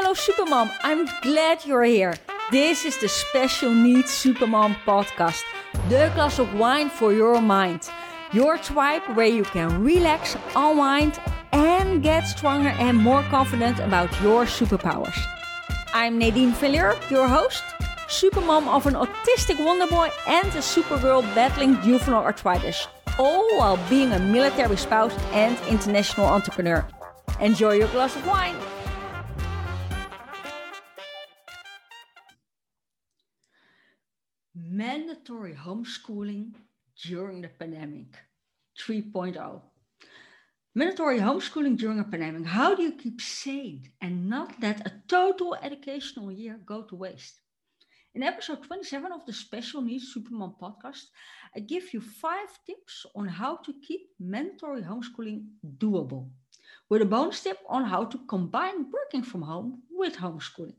fellow Supermom, I'm glad you're here. This is the Special Needs Supermom podcast, the glass of wine for your mind. Your tribe where you can relax, unwind and get stronger and more confident about your superpowers. I'm Nadine Villier, your host, Supermom of an autistic wonder boy and a supergirl battling juvenile arthritis, all while being a military spouse and international entrepreneur. Enjoy your glass of wine. Mandatory homeschooling during the pandemic 3.0. Mandatory homeschooling during a pandemic. How do you keep sane and not let a total educational year go to waste? In episode 27 of the Special Needs Supermom podcast, I give you 5 tips on how to keep mandatory homeschooling doable, with a bonus tip on how to combine working from home with homeschooling.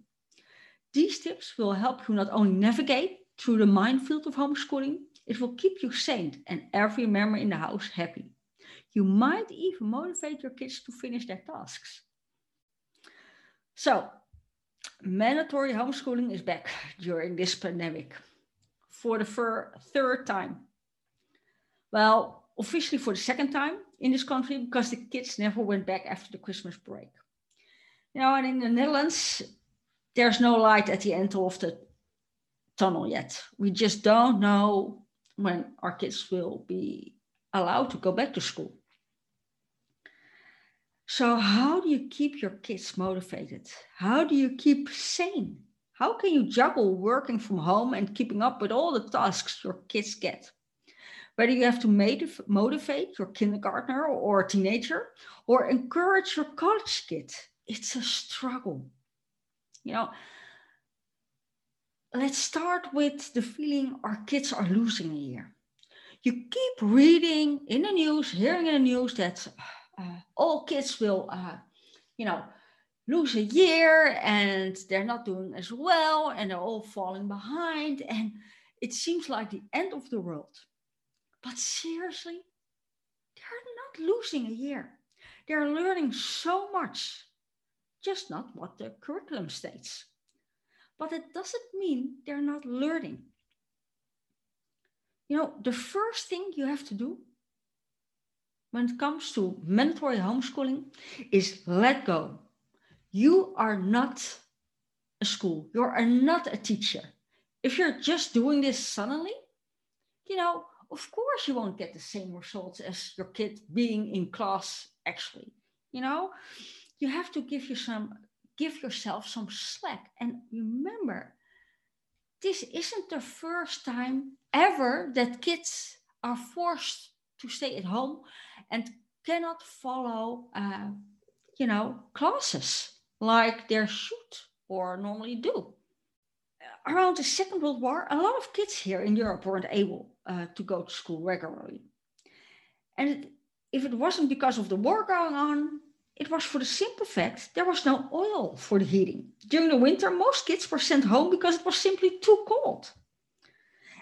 These tips will help you not only navigate through the minefield of homeschooling, it will keep you sane and every member in the house happy. You might even motivate your kids to finish their tasks. So, mandatory homeschooling is back during this pandemic for the third time. Well, officially for the second time in this country, because the kids never went back after the Christmas break. Now, and in the Netherlands, there's no light at the end of the tunnel yet. We just don't know when our kids will be allowed to go back to school. So how do you keep your kids motivated? How do you keep sane? How can you juggle working from home and keeping up with all the tasks your kids get? Whether you have to motivate your kindergartner or teenager or encourage your college kid, it's a struggle. You know, let's start with the feeling our kids are losing a year. You keep reading in the news, hearing in the news that all kids will, lose a year and they're not doing as well and they're all falling behind and it seems like the end of the world. But seriously, they're not losing a year. They're learning so much, just not what the curriculum states. But it doesn't mean they're not learning. You know, the first thing you have to do when it comes to mandatory homeschooling is let go. You are not a school. You are not a teacher. If you're just doing this suddenly, you know, of course you won't get the same results as your kid being in class actually. You know, you have to give yourself some slack. And remember, this isn't the first time ever that kids are forced to stay at home and cannot follow, classes like they should or normally do. Around the Second World War, a lot of kids here in Europe weren't able to go to school regularly. And if it wasn't because of the war going on, it was for the simple fact there was no oil for the heating. During the winter, most kids were sent home because it was simply too cold.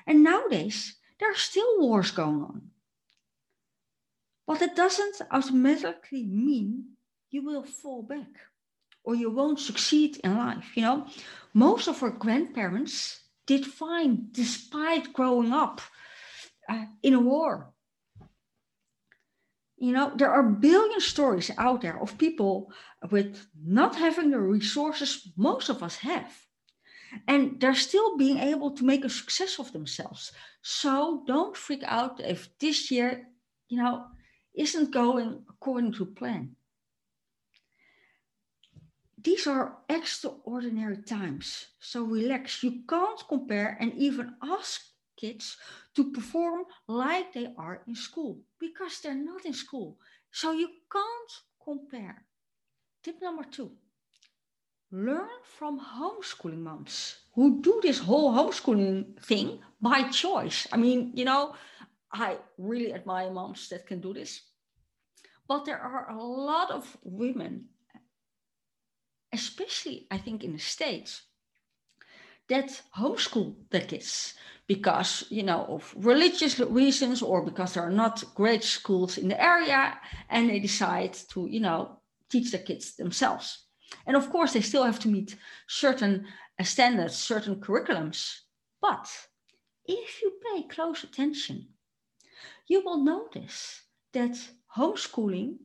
And nowadays, there are still wars going on. But it doesn't automatically mean you will fall back or you won't succeed in life. You know, most of our grandparents did fine despite growing up in a war. You know, there are 1 billion stories out there of people with not having the resources most of us have. And they're still being able to make a success of themselves. So don't freak out if this year, you know, isn't going according to plan. These are extraordinary times. So relax. You can't compare and even ask kids to perform like they are in school because they're not in school. So you can't compare. Tip number 2. Learn from homeschooling moms who do this whole homeschooling thing by choice. I mean, you know, I really admire moms that can do this. But there are a lot of women, especially I think in the States, that homeschool their kids because, you know, of religious reasons or because there are not great schools in the area and they decide to, you know, teach their kids themselves. And of course, they still have to meet certain standards, certain curriculums. But if you pay close attention, you will notice that homeschooling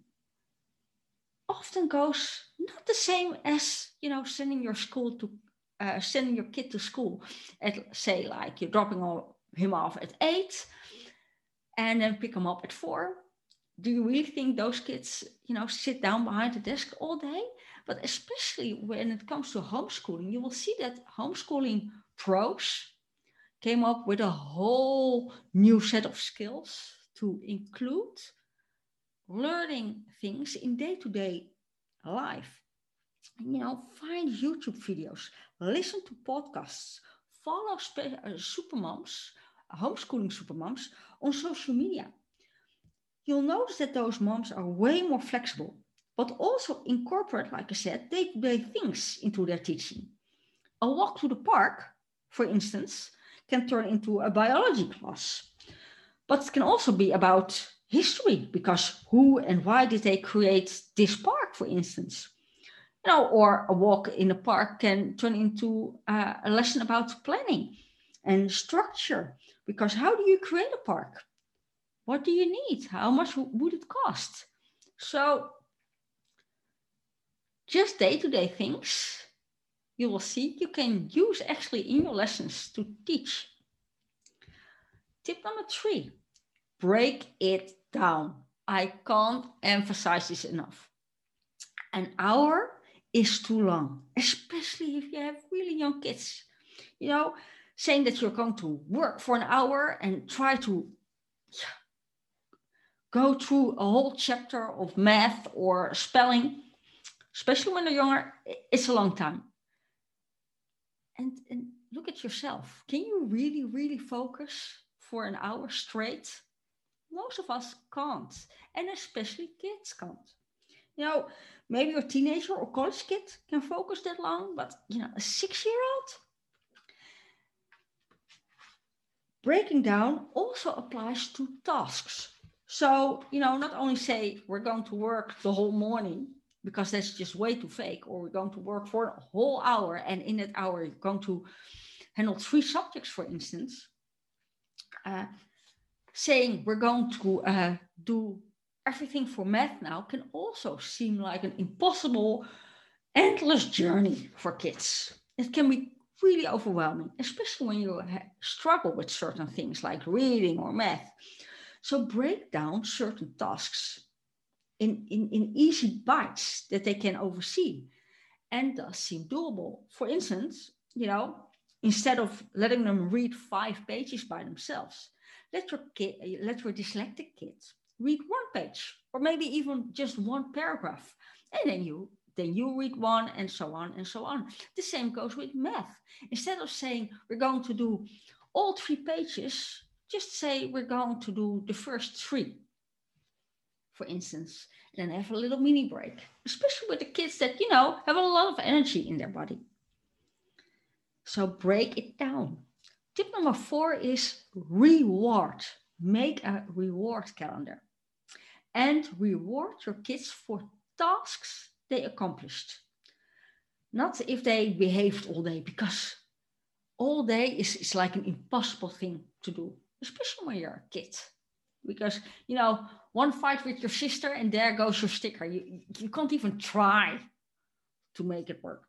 often goes not the same as, you know, sending your kid to school at, say, like you're dropping him off at 8 and then pick him up at 4. Do you really think those kids, you know, sit down behind the desk all day? But especially when it comes to homeschooling, you will see that homeschooling pros came up with a whole new set of skills to include learning things in day-to-day life. You know, find YouTube videos, listen to podcasts, follow supermoms, homeschooling supermoms on social media. You'll notice that those moms are way more flexible, but also incorporate, like I said, day-to-day things into their teaching. A walk to the park, for instance, can turn into a biology class, but it can also be about history, because who and why did they create this park, for instance? You know, or a walk in the park can turn into a lesson about planning and structure, because how do you create a park? What do you need? How much would it cost? So just day-to-day things, you will see you can use actually in your lessons to teach. Tip number 3, break it down. I can't emphasize this enough. An hour is too long, especially if you have really young kids. You know, saying that you're going to work for an hour and try to go through a whole chapter of math or spelling, especially when they're younger, it's a long time. And look at yourself. Can you really, really focus for an hour straight? Most of us can't, and especially kids can't. You know, maybe your teenager or college kid can focus that long, but you know, a 6-year-old? Breaking down also applies to tasks. So, you know, not only say we're going to work the whole morning, because that's just way too fake, or we're going to work for a whole hour, and in that hour you're going to handle 3 subjects, for instance. Saying we're going to do everything for math now can also seem like an impossible, endless journey for kids. It can be really overwhelming, especially when you struggle with certain things like reading or math. So break down certain tasks in easy bites that they can oversee and thus seem doable. For instance, you know, instead of letting them read 5 pages by themselves, let your dyslexic kids read 1 page, or maybe even just 1 paragraph, and then you read 1, and so on and so on. The same goes with math. Instead of saying we're going to do all 3 pages, just say we're going to do the first 3, for instance, and then have a little mini break, especially with the kids that, you know, have a lot of energy in their body. So break it down. Tip number 4 is reward. Make a reward calendar and reward your kids for tasks they accomplished. Not if they behaved all day, because all day is like an impossible thing to do, especially when you're a kid. Because, you know, one fight with your sister and there goes your sticker. You can't even try to make it work.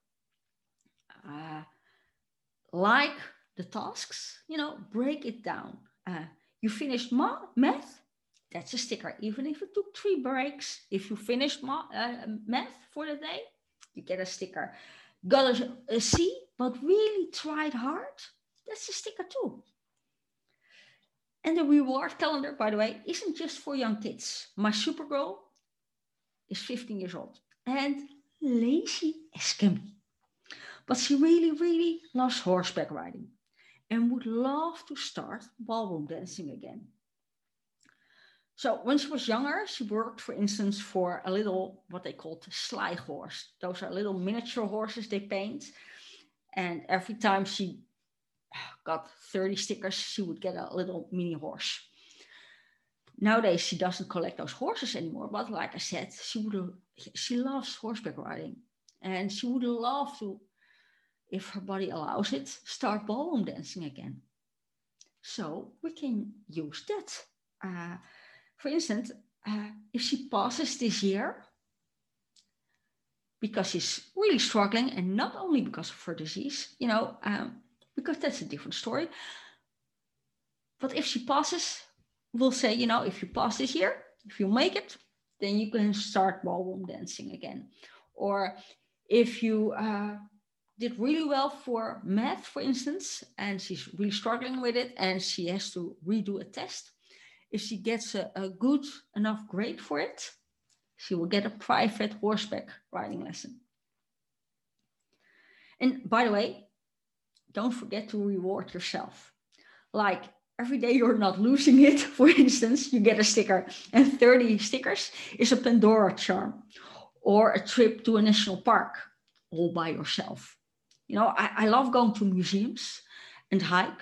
Like the tasks, you know, break it down. You finished math, that's a sticker. Even if it took 3 breaks, if you finished math for the day, you get a sticker. Got a C, but really tried hard, that's a sticker too. And the reward calendar, by the way, isn't just for young kids. My Supergirl is 15 years old and lazy as can be. But she really, really loves horseback riding and would love to start ballroom dancing again. So when she was younger, she worked, for instance, for a little, what they called sly horse. Those are little miniature horses they paint. And every time she got 30 stickers, she would get a little mini horse. Nowadays, she doesn't collect those horses anymore. But like I said, she loves horseback riding. And she would love to, if her body allows it, start ballroom dancing again. So we can use that. For instance, if she passes this year, because she's really struggling, and not only because of her disease, you know, because that's a different story. But if she passes, we'll say, you know, if you pass this year, if you make it, then you can start ballroom dancing again. Or if you did really well for math, for instance, and she's really struggling with it and she has to redo a test, if she gets a good enough grade for it, she will get a private horseback riding lesson. And by the way, don't forget to reward yourself. Like every day you're not losing it, for instance, you get a sticker, and 30 stickers is a Pandora charm or a trip to a national park all by yourself. You know, I love going to museums and hike,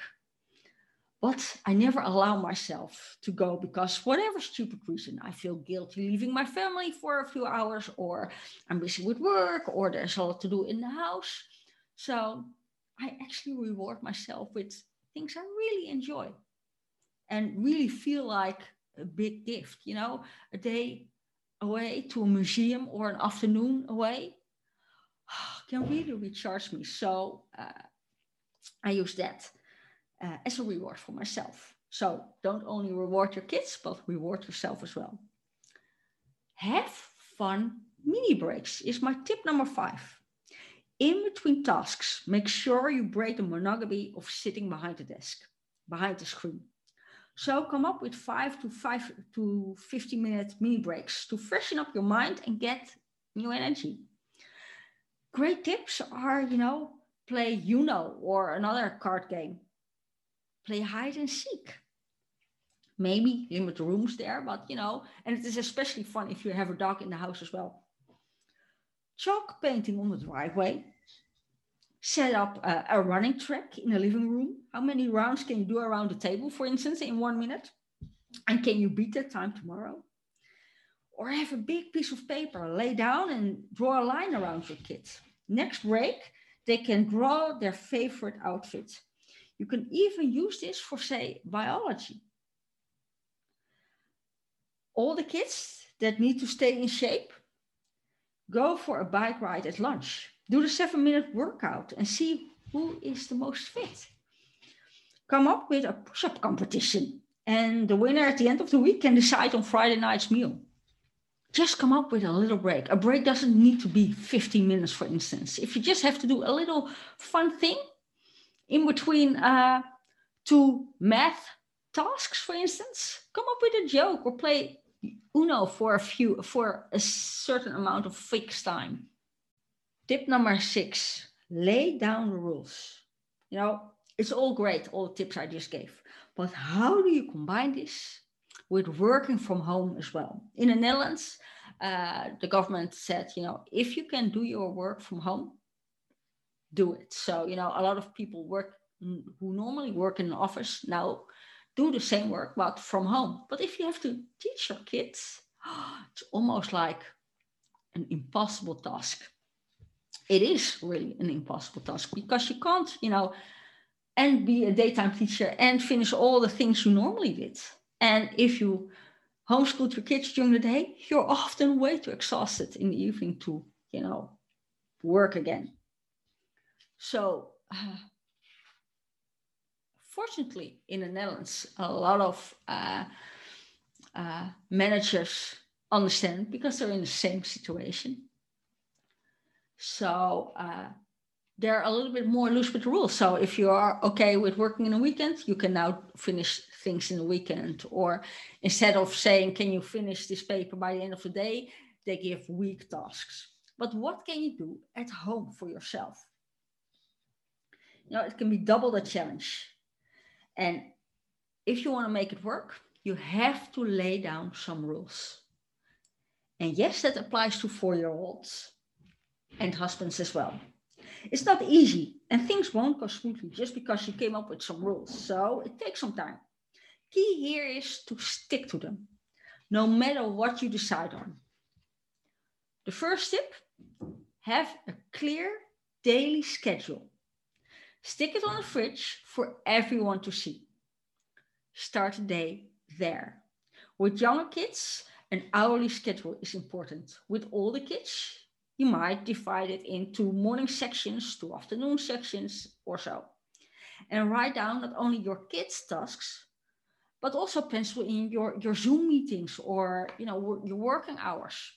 but I never allow myself to go because whatever stupid reason, I feel guilty leaving my family for a few hours, or I'm busy with work, or there's a lot to do in the house. So I actually reward myself with things I really enjoy and really feel like a big gift, you know, a day away to a museum or an afternoon away can really recharge me. So I use that as a reward for myself. So don't only reward your kids, but reward yourself as well. Have fun mini breaks is my tip number 5. In between tasks, make sure you break the monogamy of sitting behind the desk, behind the screen. So come up with 5 to 15 minute mini breaks to freshen up your mind and get new energy. Great tips are, you know, play Uno or another card game. Play hide and seek. Maybe limit rooms there, but you know, and it is especially fun if you have a dog in the house as well. Chalk painting on the driveway. Set up a running track in the living room. How many rounds can you do around the table, for instance, in 1 minute? And can you beat that time tomorrow? Or have a big piece of paper, lay down and draw a line around your kids. Next break, they can draw their favorite outfit. You can even use this for, say, biology. All the kids that need to stay in shape, go for a bike ride at lunch. Do the 7-minute workout and see who is the most fit. Come up with a push-up competition, and the winner at the end of the week can decide on Friday night's meal. Just come up with a little break. A break doesn't need to be 15 minutes, for instance. If you just have to do a little fun thing in between two math tasks, for instance, come up with a joke or play Uno for a certain amount of fixed time. Tip number 6, lay down the rules. You know, it's all great, all the tips I just gave, but how do you combine this with working from home as well? In the Netherlands, the government said, you know, if you can do your work from home, do it. So, you know, a lot of people who normally work in an office now do the same work, but from home. But if you have to teach your kids, it's almost like an impossible task. It is really an impossible task because you can't, you know, and be a daytime teacher and finish all the things you normally did. And if you homeschooled your kids during the day, you're often way too exhausted in the evening to, you know, work again. So, fortunately, in the Netherlands, a lot of managers understand because they're in the same situation. So they're a little bit more loose with the rules. So if you are okay with working in a weekend, you can now finish things in the weekend. Or instead of saying, can you finish this paper by the end of the day, they give week tasks. But what can you do at home for yourself? You know, it can be double the challenge. And if you want to make it work, you have to lay down some rules. And yes, that applies to 4-year-olds and husbands as well. It's not easy, and things won't go smoothly just because you came up with some rules. So it takes some time. Key here is to stick to them, no matter what you decide on. The first tip, Have a clear daily schedule. Stick it on the fridge for everyone to see. Start the day there. With younger kids, an hourly schedule is important. With older kids, you might divide it into morning sections, to afternoon sections or so. And write down not only your kids' tasks, but also pencil in your Zoom meetings or your working hours.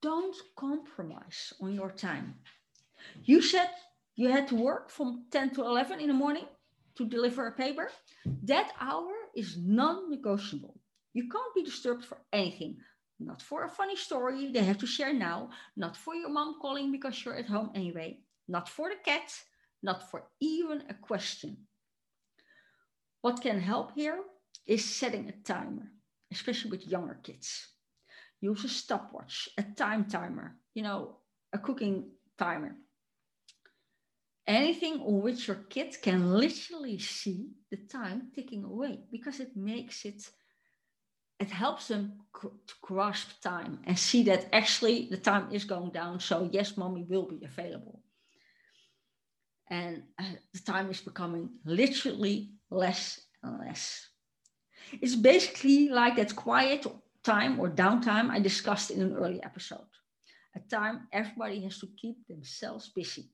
Don't compromise on your time. You said you had to work from 10 to 11 in the morning to deliver a paper. That hour is non-negotiable. You can't be disturbed for anything. Not for a funny story they have to share now. Not for your mom calling because you're at home anyway. Not for the cat. Not for even a question. What can help here is setting a timer, especially with younger kids. Use a stopwatch, a time timer, a cooking timer. Anything on which your kid can literally see the time ticking away, because it helps them to grasp time and see that actually the time is going down. So yes, mommy will be available. And the time is becoming literally less and less. It's basically like that quiet time or downtime I discussed in an early episode. A time everybody has to keep themselves busy.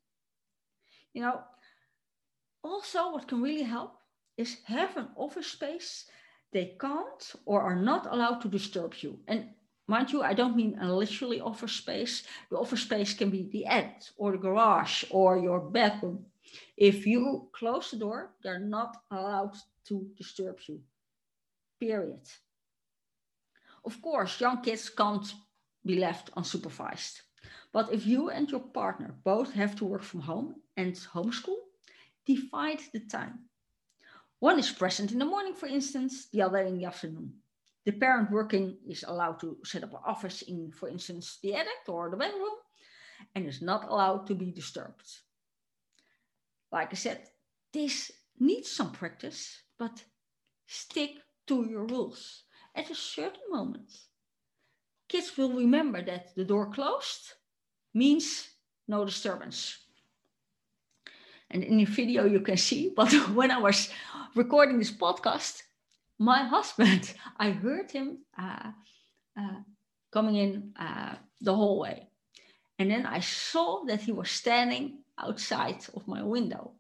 Also what can really help is have an office space they can't or are not allowed to disturb you. And mind you, I don't mean a literally office space. The office space can be the attic or the garage or your bedroom. If you close the door, they're not allowed to disturb you, period. Of course, young kids can't be left unsupervised. But if you and your partner both have to work from home and homeschool, divide the time. One is present in the morning, for instance, the other in the afternoon. The parent working is allowed to set up an office in, for instance, the attic or the bedroom, and is not allowed to be disturbed. Like I said, this needs some practice, but stick to your rules. At a certain moment, kids will remember that the door closed means no disturbance. And in the video you can see, but when I was recording this podcast, my husband, I heard him coming in the hallway. And then I saw that he was standing outside of my window.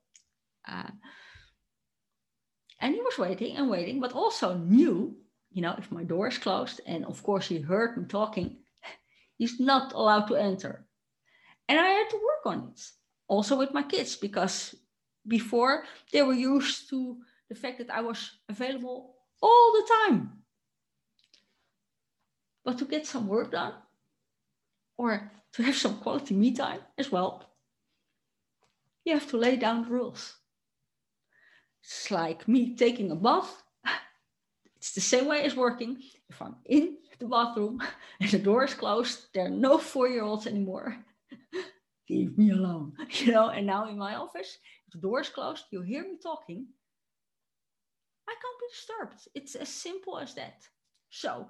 And he was waiting and waiting, but also knew, if my door is closed, and of course he heard me talking, he's not allowed to enter. And I had to work on it. Also with my kids, because before they were used to the fact that I was available all the time. But to get some work done or to have some quality me time as well, you have to lay down the rules. It's like me taking a bath. It's the same way as working. If I'm in the bathroom and the door is closed, there are no 4-year-olds anymore. Leave me alone, and now in my office, if the door is closed, you hear me talking, I can't be disturbed. It's as simple as that. So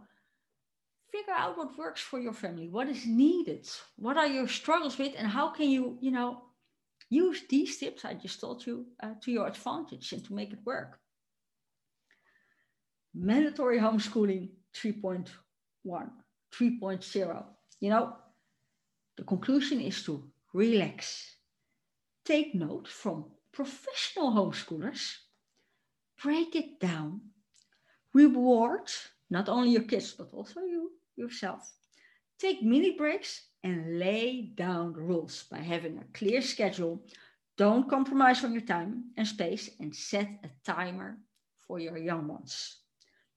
figure out what works for your family, what is needed, what are your struggles with, and how can you, use these tips I just told you to your advantage and to make it work. Mandatory homeschooling 3.1, 3.0, the conclusion is to relax. Take note from professional homeschoolers. Break it down. Reward not only your kids, but also you yourself. Take mini breaks and lay down the rules by having a clear schedule. Don't compromise on your time and space, and set a timer for your young ones.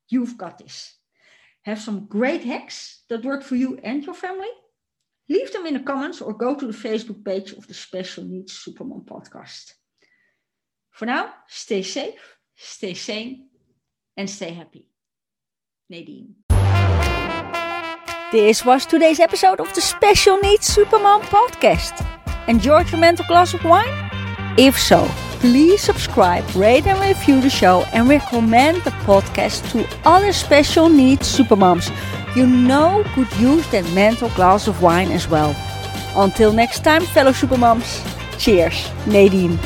You've got this. Have some great hacks that work for you and your family. Leave them in the comments or go to the Facebook page of the Special Needs Supermom podcast. For now, stay safe, stay sane, and stay happy. Nadine. This was today's episode of the Special Needs Supermom podcast. Enjoyed your mental glass of wine? If so, please subscribe, rate and review the show, and recommend the podcast to other Special Needs Supermoms you know could use that mental glass of wine as well. Until next time, fellow Supermoms, cheers, Nadine.